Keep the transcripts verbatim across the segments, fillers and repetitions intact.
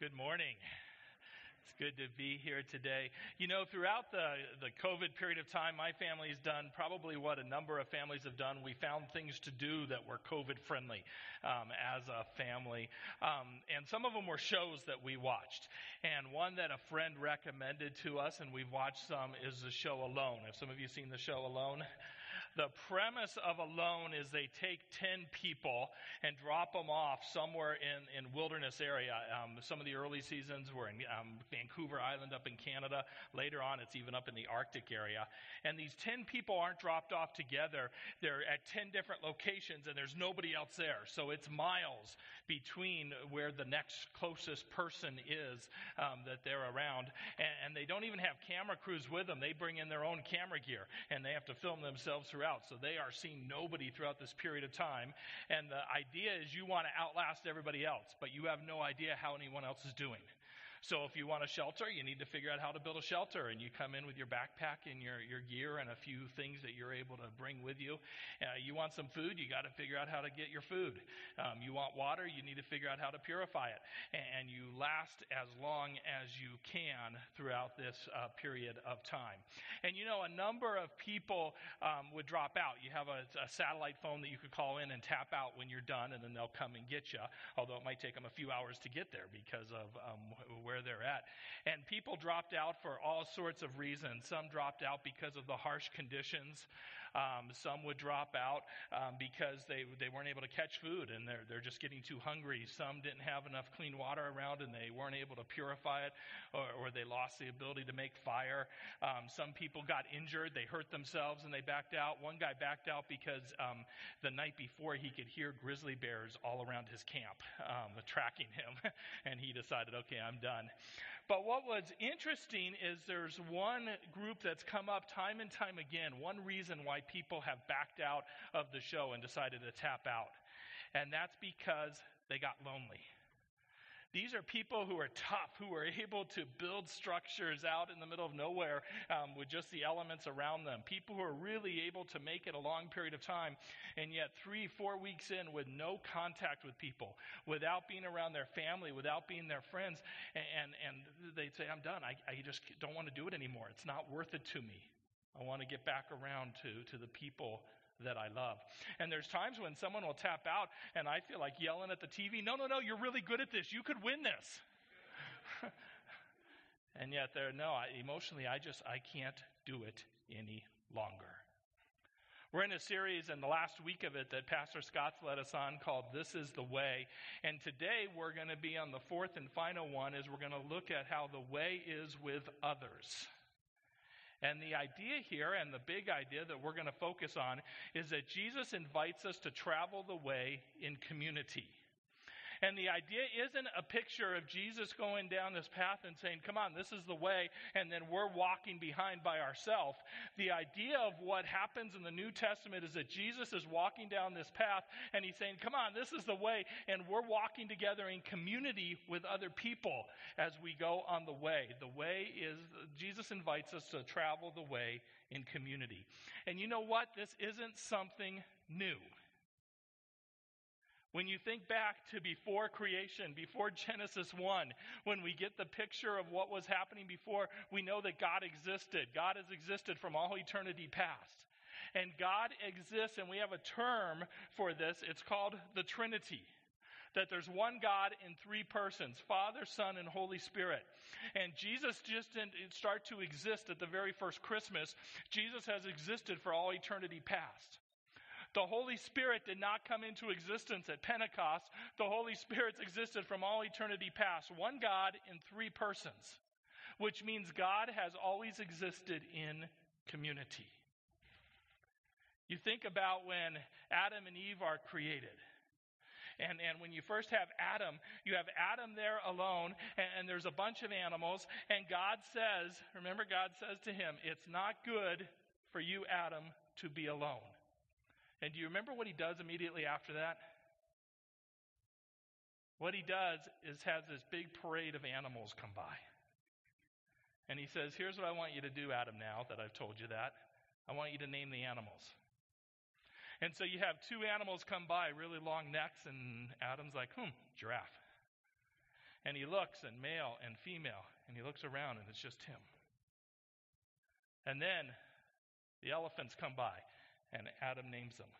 Good morning. It's good to be here today. You know, throughout the, the COVID period of time, my family has done probably what a number of families have done. We found things to do that were COVID-friendly um, as a family. Um, and some of them were shows that we watched. And one that a friend recommended to us, and we've watched some, is the show Alone. Have some of you seen the show Alone? The premise of Alone is they take ten people and drop them off somewhere in, in wilderness area. Um, some of the early seasons were in um, Vancouver Island up in Canada. Later on, it's even up in the Arctic area. And these ten people aren't dropped off together. They're at ten different locations, and there's nobody else there. So it's miles between where the next closest person is um, that they're around. And, and they don't even have camera crews with them. They bring in their own camera gear, and they have to film themselves throughout. So they are seeing nobody throughout this period of time. And the idea is you want to outlast everybody else, but you have no idea how anyone else is doing. So if you want a shelter, you need to figure out how to build a shelter. And you come in with your backpack and your, your gear and a few things that you're able to bring with you. Uh, you want some food, you got to figure out how to get your food. Um, you want water, you need to figure out how to purify it. And you last as long as you can throughout this uh, period of time. And you know, a number of people um, would drop out. You have a, a satellite phone that you could call in and tap out when you're done, and then they'll come and get you. Although it might take them a few hours to get there because of um, where they're at. And people dropped out for all sorts of reasons. Some dropped out because of the harsh conditions. Um, some would drop out um, because they they weren't able to catch food and they're they're just getting too hungry. Some didn't have enough clean water around and they weren't able to purify it, or, or they lost the ability to make fire. Um, some people got injured. They hurt themselves and they backed out. One guy backed out because um, the night before he could hear grizzly bears all around his camp um, tracking him, and he decided, okay, I'm done. But what was interesting is there's one group that's come up time and time again, one reason why people have backed out of the show and decided to tap out. And that's because they got lonely. These are people who are tough, who are able to build structures out in the middle of nowhere um, with just the elements around them. People who are really able to make it a long period of time, and yet three, four weeks in with no contact with people, without being around their family, without being their friends, and, and they'd say, I'm done. I, I just don't want to do it anymore. It's not worth it to me. I want to get back around to, to the people that I love. And there's times when someone will tap out and I feel like yelling at the T V, no, no, no, you're really good at this. You could win this. And yet they're, no, I, emotionally, I just, I can't do it any longer. We're in a series in the last week of it that Pastor Scott's led us on called This is the Way. And today we're going to be on the fourth and final one is we're going to look at how the way is with others. And the idea here, and the big idea that we're going to focus on, is that Jesus invites us to travel the way in community. And the idea isn't a picture of Jesus going down this path and saying, come on, this is the way, and then we're walking behind by ourselves. The idea of what happens in the New Testament is that Jesus is walking down this path, and he's saying, come on, this is the way, and we're walking together in community with other people as we go on the way. The way is, Jesus invites us to travel the way in community. And you know what? This isn't something new. When you think back to before creation, before Genesis one, when we get the picture of what was happening before, we know that God existed. God has existed from all eternity past. And God exists, and we have a term for this. It's called the Trinity. That there's one God in three persons, Father, Son, and Holy Spirit. And Jesus just didn't start to exist at the very first Christmas. Jesus has existed for all eternity past. The Holy Spirit did not come into existence at Pentecost. The Holy Spirit's existed from all eternity past. One God in three persons, which means God has always existed in community. You think about when Adam and Eve are created. And and when you first have Adam, you have Adam there alone, and, and there's a bunch of animals. And God says, remember God says to him, it's not good for you, Adam, to be alone. And do you remember what he does immediately after that? What he does is has this big parade of animals come by. And he says, here's what I want you to do, Adam, now that I've told you that. I want you to name the animals. And so you have two animals come by, really long necks, and Adam's like, hmm, giraffe. And he looks, and male and female, and he looks around, and it's just him. And then the elephants come by, and Adam names them.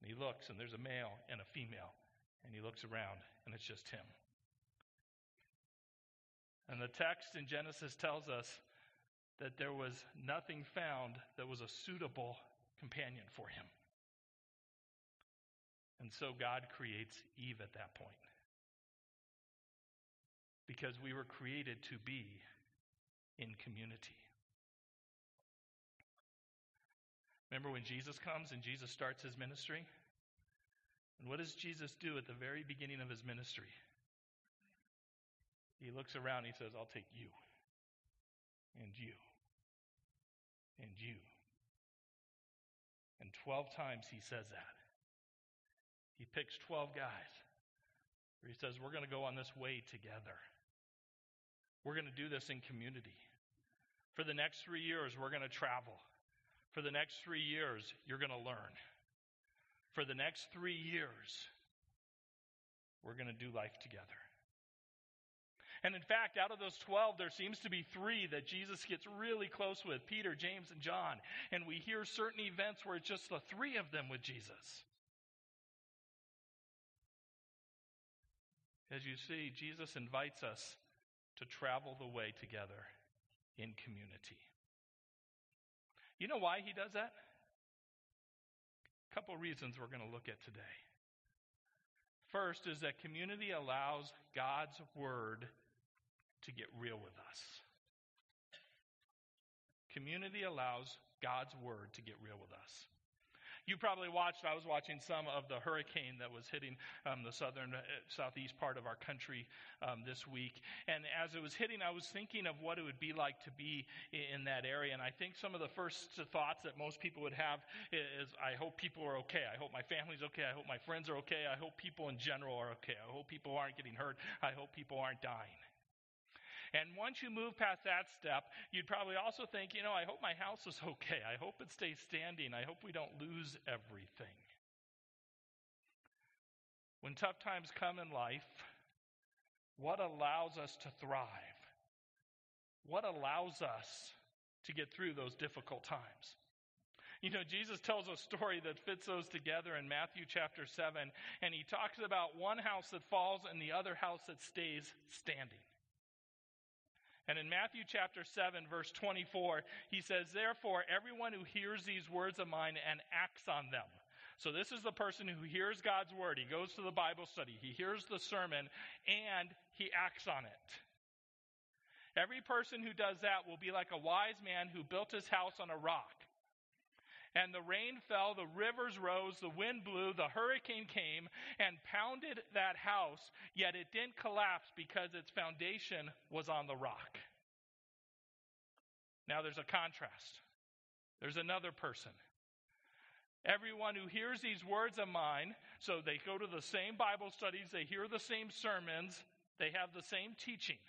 And he looks, and there's a male and a female, and he looks around, and it's just him. And the text in Genesis tells us that there was nothing found that was a suitable companion for him. And so God creates Eve at that point. Because we were created to be in community. Remember when Jesus comes and Jesus starts his ministry? And what does Jesus do at the very beginning of his ministry? He looks around and he says, I'll take you, and you, and you. And twelve times he says that. He picks twelve guys. Where he says, we're going to go on this way together. We're going to do this in community. For the next three years, we're going to travel. For the next three years, you're going to learn. For the next three years, we're going to do life together. And in fact, out of those twelve, there seems to be three that Jesus gets really close with, Peter, James, and John. And we hear certain events where it's just the three of them with Jesus. As you see, Jesus invites us to travel the way together in community. You know why he does that? A couple reasons we're going to look at today. First is that community allows God's word to get real with us. Community allows God's word to get real with us. You probably watched, I was watching some of the hurricane that was hitting um, the southern, uh, southeast part of our country um, this week. And as it was hitting, I was thinking of what it would be like to be in that area. And I think some of the first thoughts that most people would have is, I hope people are okay. I hope my family's okay. I hope my friends are okay. I hope people in general are okay. I hope people aren't getting hurt. I hope people aren't dying. And once you move past that step, you'd probably also think, you know, I hope my house is okay. I hope it stays standing. I hope we don't lose everything. When tough times come in life, what allows us to thrive? What allows us to get through those difficult times? You know, Jesus tells a story that fits those together in Matthew chapter seven, and he talks about one house that falls and the other house that stays standing. And in Matthew chapter seven, verse twenty-four, he says, therefore, everyone who hears these words of mine and acts on them. So this is the person who hears God's word. He goes to the Bible study. He hears the sermon, and he acts on it. Every person who does that will be like a wise man who built his house on a rock. And the rain fell, the rivers rose, the wind blew, the hurricane came, and pounded that house, yet it didn't collapse because its foundation was on the rock. Now there's a contrast. There's another person. Everyone who hears these words of mine, so they go to the same Bible studies, they hear the same sermons, they have the same teaching.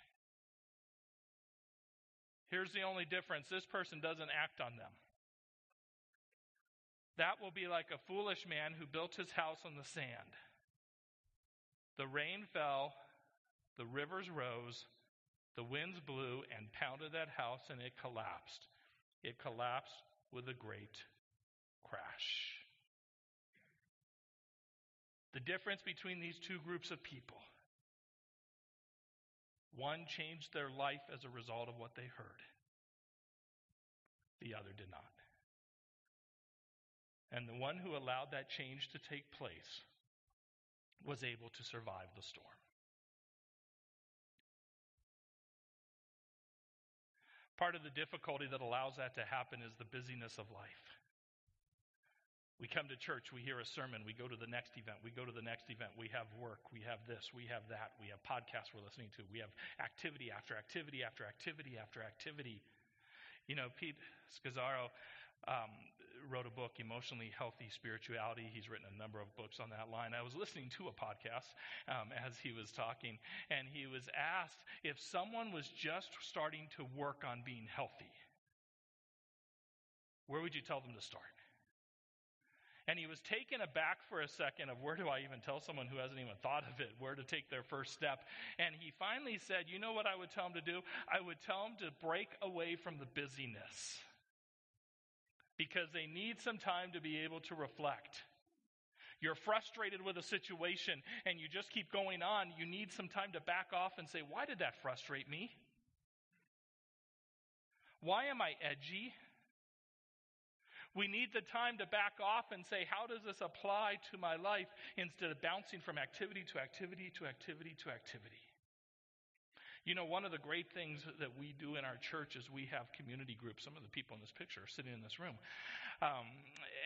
Here's the only difference. This person doesn't act on them. That will be like a foolish man who built his house on the sand. The rain fell, the rivers rose, the winds blew and pounded that house, and it collapsed. It collapsed with a great crash. The difference between these two groups of people: one changed their life as a result of what they heard. The other did not. And the one who allowed that change to take place was able to survive the storm. Part of the difficulty that allows that to happen is the busyness of life. We come to church, we hear a sermon, we go to the next event, we go to the next event, we have work, we have this, we have that, we have podcasts we're listening to, we have activity after activity after activity after activity. You know, Pete Scazzaro um, wrote a book, Emotionally Healthy Spirituality. He's written a number of books on that line. I was listening to a podcast um, as he was talking, and he was asked if someone was just starting to work on being healthy, where would you tell them to start? And he was taken aback for a second of, where do I even tell someone who hasn't even thought of it, where to take their first step? And he finally said, you know what I would tell him to do? I would tell him to break away from the busyness, because they need some time to be able to reflect. You're frustrated with a situation and you just keep going on. You need some time to back off and say, why did that frustrate me? Why am I edgy? We need the time to back off and say, how does this apply to my life, instead of bouncing from activity to activity to activity to activity. You know, one of the great things that we do in our church is we have community groups. Some of the people in this picture are sitting in this room. Um,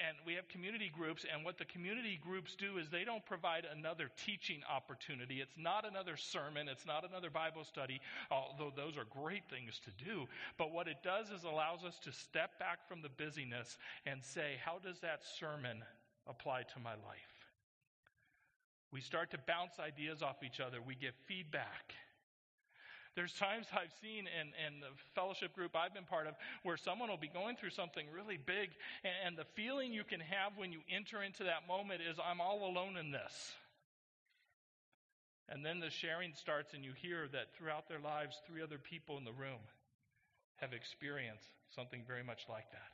and we have community groups, and what the community groups do is they don't provide another teaching opportunity. It's not another sermon. It's not another Bible study, although those are great things to do. But what it does is allows us to step back from the busyness and say, how does that sermon apply to my life? We start to bounce ideas off each other. We get feedback. There's times I've seen in, in the fellowship group I've been part of where someone will be going through something really big, and, and the feeling you can have when you enter into that moment is, I'm all alone in this. And then the sharing starts, and you hear that throughout their lives, three other people in the room have experienced something very much like that.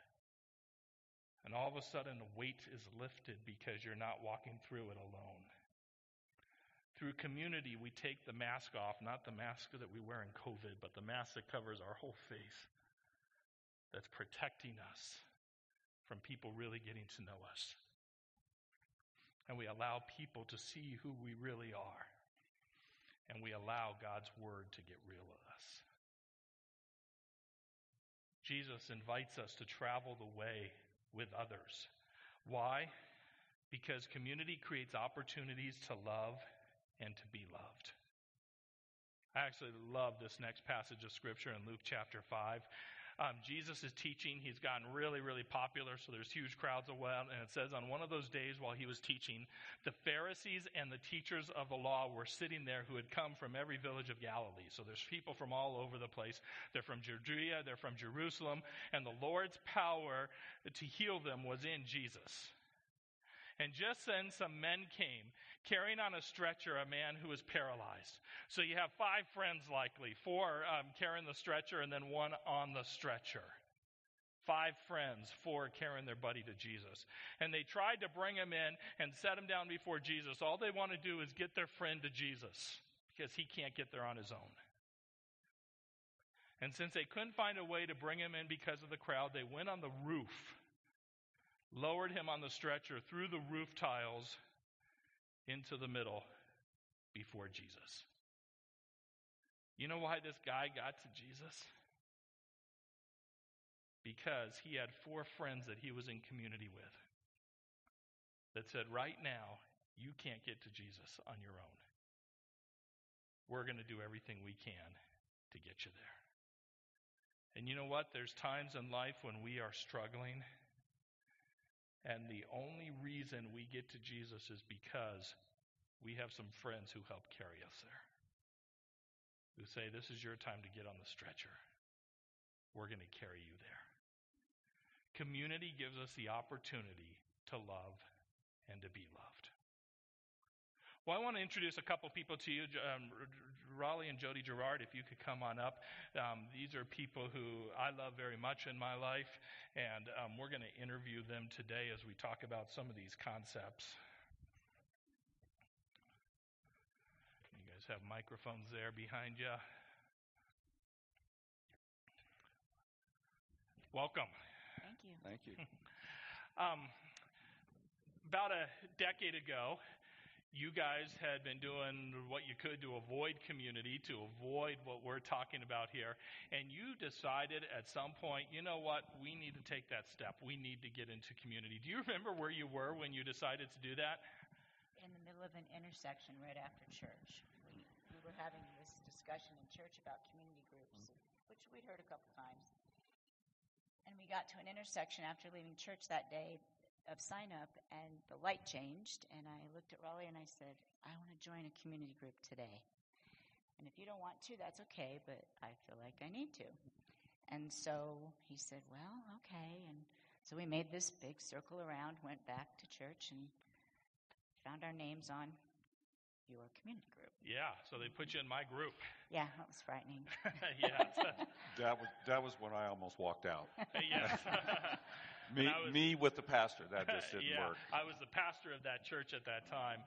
And all of a sudden, the weight is lifted because you're not walking through it alone. Through community, we take the mask off, not the mask that we wear in COVID, but the mask that covers our whole face, that's protecting us from people really getting to know us. And we allow people to see who we really are. And we allow God's word to get real with us. Jesus invites us to travel the way with others. Why? Because community creates opportunities to love and to be loved. I actually love this next passage of Scripture in Luke chapter five. Um, Jesus is teaching. He's gotten really, really popular, so there's huge crowds around. And it says, on one of those days while he was teaching, the Pharisees and the teachers of the law were sitting there, who had come from every village of Galilee. So there's people from all over the place. They're from Judea. They're from Jerusalem. And the Lord's power to heal them was in Jesus. And just then some men came, carrying on a stretcher a man who was paralyzed. So you have five friends likely, four um, carrying the stretcher and then one on the stretcher. Five friends, four carrying their buddy to Jesus. And they tried to bring him in and set him down before Jesus. All they want to do is get their friend to Jesus, because he can't get there on his own. And since they couldn't find a way to bring him in because of the crowd, they went on the roof, lowered him on the stretcher through the roof tiles into the middle before Jesus. You know why this guy got to Jesus? Because he had four friends that he was in community with that said, right now, you can't get to Jesus on your own. We're going to do everything we can to get you there. And you know what? There's times in life when we are struggling, and the only reason we get to Jesus is because we have some friends who help carry us there, who say, this is your time to get on the stretcher. We're going to carry you there. Community gives us the opportunity to love and to be loved. Well, I want to introduce a couple people to you. Um, Raleigh and Jody Gerard, if you could come on up. Um, these are people who I love very much in my life, and um, we're going to interview them today as we talk about some of these concepts. You guys have microphones there behind you. Welcome. Thank you. Thank you. um, about a decade ago, you guys had been doing what you could to avoid community, to avoid what we're talking about here, and you decided at some point, you know what, we need to take that step. We need to get into community. Do you remember where you were when you decided to do that? In the middle of an intersection right after church. We, we were having this discussion in church about community groups, which we'd heard a couple times, and we got to an intersection after leaving church that day of sign up, and the light changed, and I looked at Raleigh and I said, I want to join a community group today, and if you don't want to, that's okay, but I feel like I need to. And so he said, well, okay, and So we made this big circle around, went back to church, and found our names on your community group. Yeah, so they put you in my group. Yeah, that was frightening. yeah, that was that was when I almost walked out. yes. me, was, me with the pastor. That just didn't yeah, work. I was the pastor of that church at that time.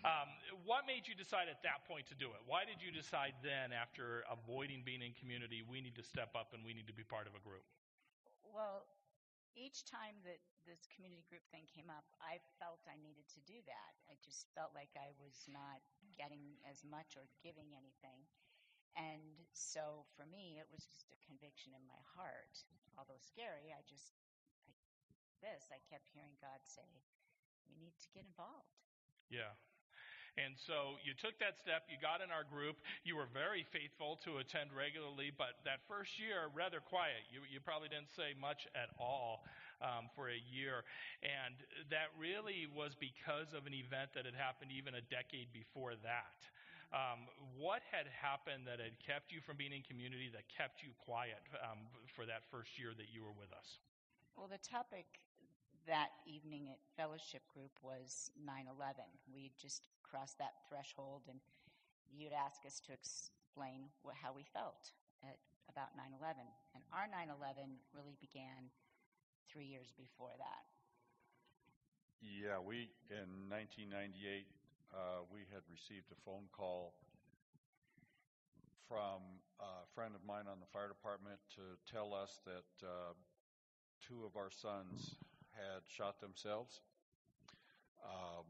Um, what made you decide at that point to do it? Why did you decide then, after avoiding being in community, we need to step up and we need to be part of a group? Well, each time that this community group thing came up, I felt I needed to do that. I just felt like I was not getting as much or giving anything. And so for me, it was just a conviction in my heart. Although scary, I just, I, this, I kept hearing God say, you need to get involved. Yeah. And so you took that step, you got in our group, you were very faithful to attend regularly, but that first year, rather quiet. You you probably didn't say much at all um, for a year. And that really was because of an event that had happened even a decade before that. Um, what had happened that had kept you from being in community, that kept you quiet um, for that first year that you were with us? Well, the topic that evening at fellowship group was nine eleven. We just crossed that threshold, and you'd ask us to explain what, how we felt at, about nine eleven. And our nine eleven really began three years before that. Yeah, we, in nineteen ninety-eight, uh, we had received a phone call from a friend of mine on the fire department to tell us that uh, two of our sons had shot themselves um,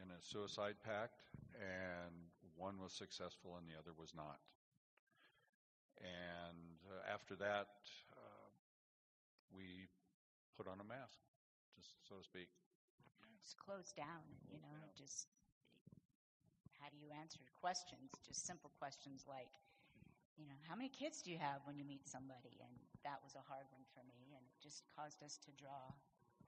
in a suicide pact, and one was successful and the other was not. And uh, after that, uh, we put on a mask, just so to speak. Just closed down, you know, yeah. Just how do you answer questions, just simple questions like, you know, how many kids do you have when you meet somebody? And that was a hard one for me, and just caused us to draw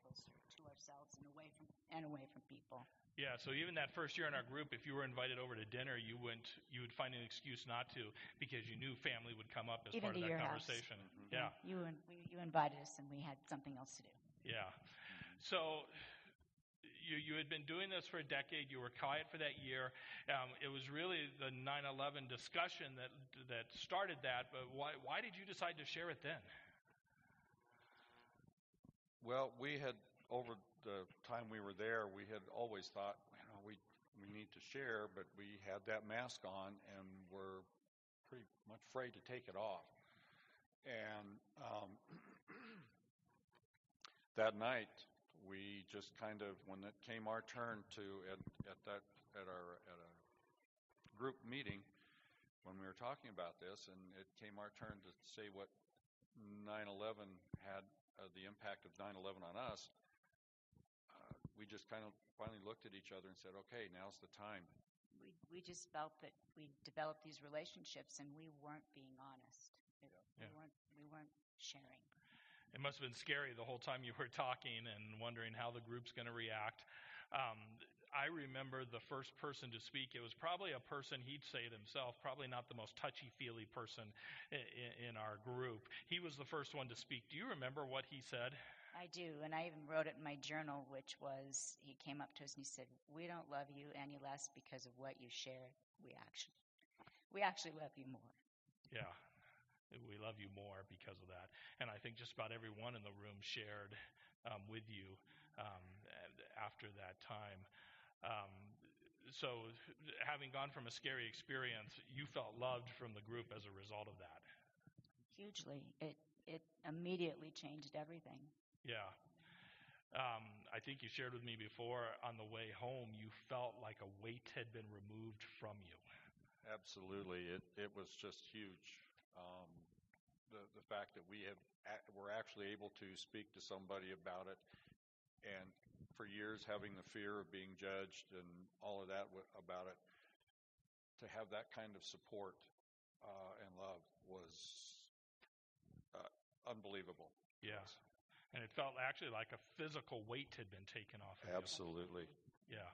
closer to ourselves and away from and away from people. Yeah, so even that first year in our group, if you were invited over to dinner, you wouldn't you would find an excuse not to, because you knew family would come up as even part of that conversation. Mm-hmm. Yeah. You you invited us, and we had something else to do. Yeah. So You, you had been doing this for a decade. You were quiet for that year. Um, it was really the nine eleven discussion that that started that, but why why did you decide to share it then? Well, we had, over the time we were there, we had always thought, you know, we, we need to share, but we had that mask on and were pretty much afraid to take it off. And um, that night, we just kind of, when it came our turn to at, at that at our at a group meeting, when we were talking about this, and it came our turn to say what nine eleven had, uh, the impact of nine eleven on us, uh, we just kind of finally looked at each other and said, "Okay, now's the time." We we just felt that we developed these relationships, and we weren't being honest. It, yeah. We weren't we weren't sharing. It must have been scary the whole time you were talking and wondering how the group's going to react. Um, I remember the first person to speak. It was probably a person, he'd say it himself, probably not the most touchy-feely person in, in our group. He was the first one to speak. Do you remember what he said? I do, and I even wrote it in my journal, which was, he came up to us and he said, "We don't love you any less because of what you share. We actually, we actually love you more." Yeah. We love you more because of that. And I think just about everyone in the room shared um, with you um, after that time. Um, so having gone from a scary experience, you felt loved from the group as a result of that. Hugely. It it immediately changed everything. Yeah. Um, I think you shared with me before, on the way home, you felt like a weight had been removed from you. Absolutely. It, it was just huge. Um, the, the fact that we have a- were actually able to speak to somebody about it, and for years having the fear of being judged and all of that w- about it, to have that kind of support uh, and love was uh, unbelievable. Yes, yeah. And it felt actually like a physical weight had been taken off of you. Absolutely. Yeah.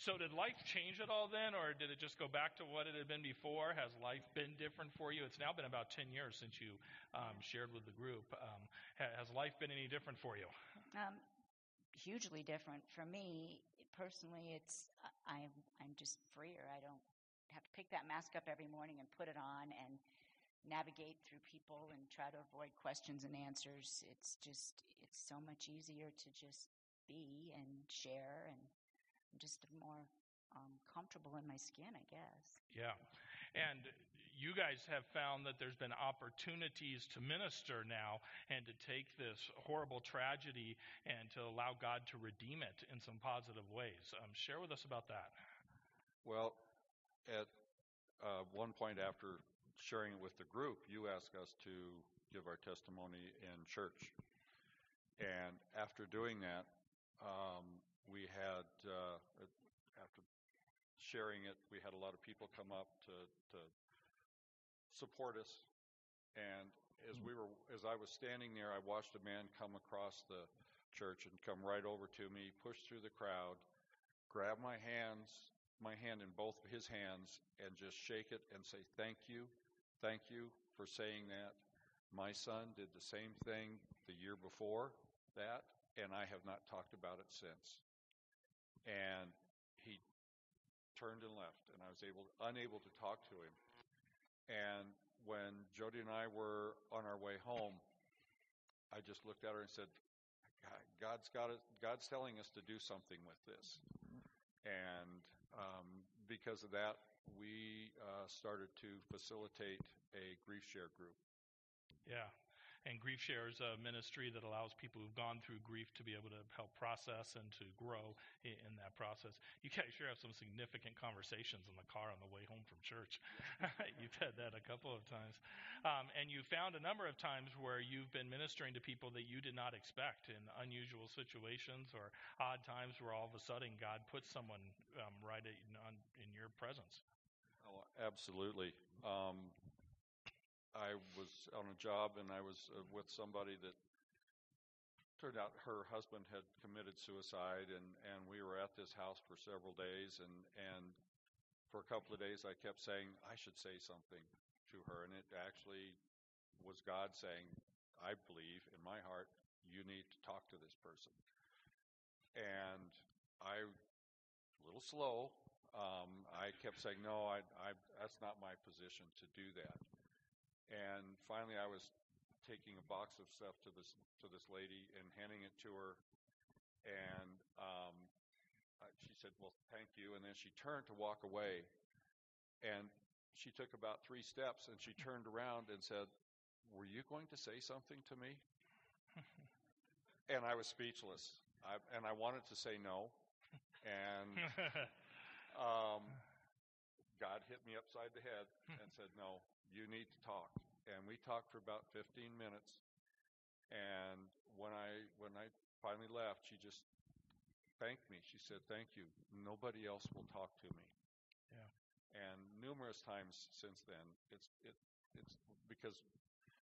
So did life change at all then, or did it just go back to what it had been before? Has life been different for you? It's now been about ten years since you um, shared with the group. Um, has life been any different for you? Um, hugely different. For me, personally, it's I'm, I'm just freer. I don't have to pick that mask up every morning and put it on and navigate through people and try to avoid questions and answers. It's just, it's so much easier to just be and share, and I'm just more um, comfortable in my skin, I guess. Yeah. And you guys have found that there's been opportunities to minister now and to take this horrible tragedy and to allow God to redeem it in some positive ways. Um, share with us about that. Well, at uh, one point after sharing it with the group, you asked us to give our testimony in church. And after doing that, um, we had, uh, after sharing it, we had a lot of people come up to, to support us. And as we were, as I was standing there, I watched a man come across the church and come right over to me, push through the crowd, grab my hands, my hand in both of his hands, and just shake it and say, thank you, thank you for saying that. My son did the same thing the year before that, and I have not talked about it since. And he turned and left, and I was able, unable to talk to him. And when Jody and I were on our way home, I just looked at her and said, God's got it, God's telling us to do something with this. And um, because of that, we uh, started to facilitate a Grief Share group. Yeah, and Grief Share is a ministry that allows people who've gone through grief to be able to help process and to grow in that process. You guys sure have some significant conversations in the car on the way home from church. You've had that a couple of times. Um, and you found a number of times where you've been ministering to people that you did not expect in unusual situations or odd times where all of a sudden God puts someone um, right in, on, in your presence. Oh, absolutely. Um I was on a job, and I was uh, with somebody that turned out her husband had committed suicide, and, and we were at this house for several days, and, and for a couple of days I kept saying, I should say something to her, and it actually was God saying, I believe in my heart, you need to talk to this person. And I, a little slow, um, I kept saying, no, I, I, that's not my position to do that. And finally, I was taking a box of stuff to this to this lady and handing it to her, and um, she said, well, thank you, and then she turned to walk away, and she took about three steps, and she turned around and said, were you going to say something to me? And I was speechless, I, and I wanted to say no, and um, God hit me upside the head and said, no. You need to talk. And we talked for about fifteen minutes. And when I when I finally left, she just thanked me. She said, thank you. Nobody else will talk to me. Yeah. And numerous times since then, it's it it's because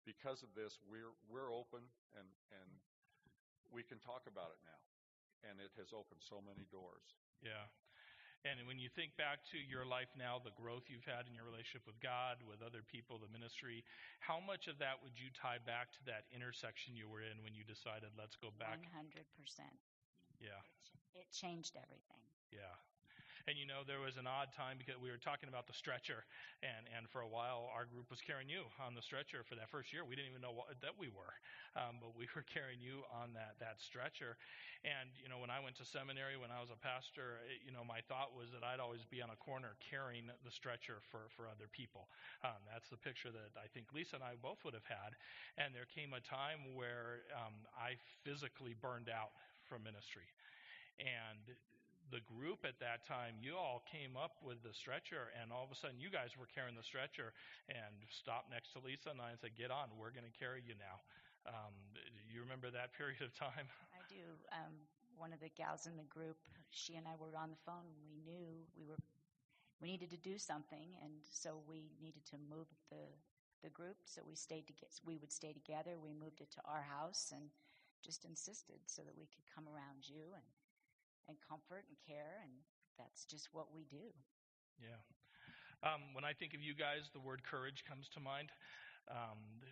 because of this, we're we're open and, and we can talk about it now. And it has opened so many doors. Yeah. And when you think back to your life now, the growth you've had in your relationship with God, with other people, the ministry, how much of that would you tie back to that intersection you were in when you decided, let's go back? one hundred percent. Yeah. It changed everything. Yeah. And, you know, there was an odd time because we were talking about the stretcher, and, and for a while our group was carrying you on the stretcher for that first year. We didn't even know what, that we were, um, but we were carrying you on that, that stretcher. And, you know, when I went to seminary, when I was a pastor, it, you know, my thought was that I'd always be on a corner carrying the stretcher for, for other people. Um, that's the picture that I think Lisa and I both would have had. And there came a time where um, I physically burned out from ministry. And the group at that time, you all came up with the stretcher, and all of a sudden you guys were carrying the stretcher and stopped next to Lisa and I and said, get on, we're going to carry you now. Um, do you remember that period of time? I do. Um, one of the gals in the group, she and I were on the phone. We knew we were we needed to do something, and so we needed to move the the group. So we stayed to get, we would stay together. We moved it to our house and just insisted so that we could come around you and and comfort and care, and that's just what we do. Yeah. Um, when I think of you guys, the word courage comes to mind. Um,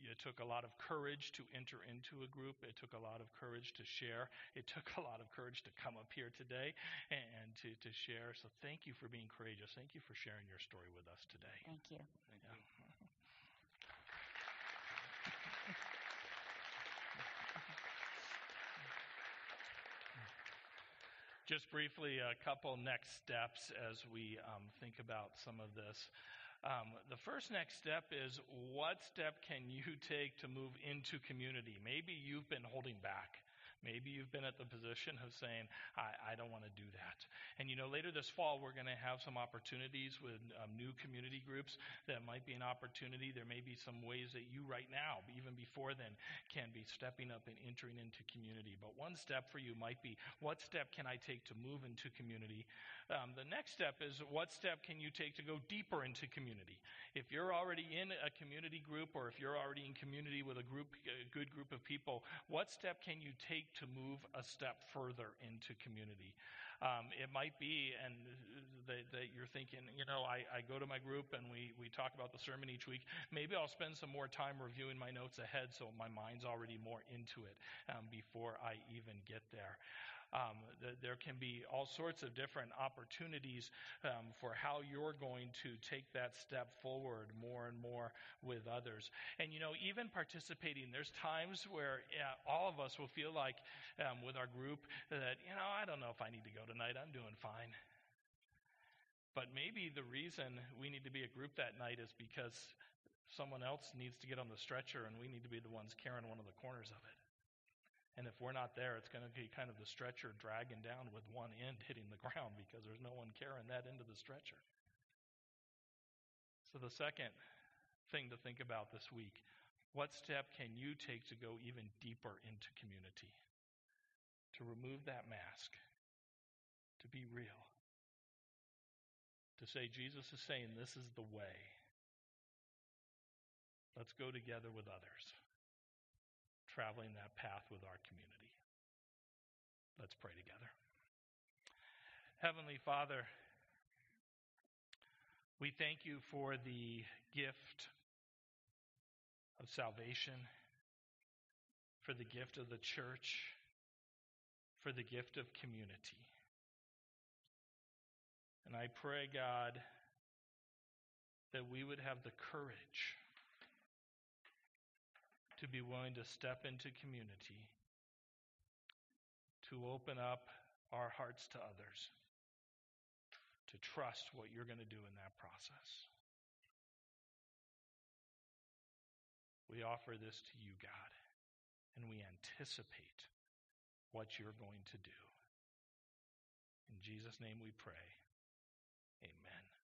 it took a lot of courage to enter into a group. It took a lot of courage to share. It took a lot of courage to come up here today and to, to share. So thank you for being courageous. Thank you for sharing your story with us today. Thank you. Thank you. Yeah. Just briefly, a couple next steps as we um, think about some of this. Um, the first next step is, what step can you take to move into community? Maybe you've been holding back. Maybe you've been at the position of saying, I, I don't want to do that. And, you know, later this fall, we're going to have some opportunities with um, new community groups. That might be an opportunity. There may be some ways that you right now, even before then, can be stepping up and entering into community. But one step for you might be, what step can I take to move into community? Um, the next step is, what step can you take to go deeper into community? If you're already in a community group, or if you're already in community with a group, a good group of people, what step can you take to move a step further into community? Um, it might be and that, that you're thinking, you know, I, I go to my group and we, we talk about the sermon each week. Maybe I'll spend some more time reviewing my notes ahead so my mind's already more into it um, before I even get there. Um, th- there can be all sorts of different opportunities um, for how you're going to take that step forward more and more with others. And, you know, even participating, there's times where yeah, all of us will feel like um, with our group that, you know, I don't know if I need to go tonight. I'm doing fine. But maybe the reason we need to be a group that night is because someone else needs to get on the stretcher and we need to be the ones carrying one of the corners of it. And if we're not there, it's going to be kind of the stretcher dragging down with one end hitting the ground because there's no one carrying that end of the stretcher. So the second thing to think about this week, what step can you take to go even deeper into community? To remove that mask, to be real, to say Jesus is saying this is the way. Let's go together with others, traveling that path with our community. Let's pray together. Heavenly Father, we thank you for the gift of salvation, for the gift of the church, for the gift of community. And I pray, God, that we would have the courage to be willing to step into community, to open up our hearts to others, to trust what you're going to do in that process. We offer this to you, God, and we anticipate what you're going to do. In Jesus' name we pray. Amen.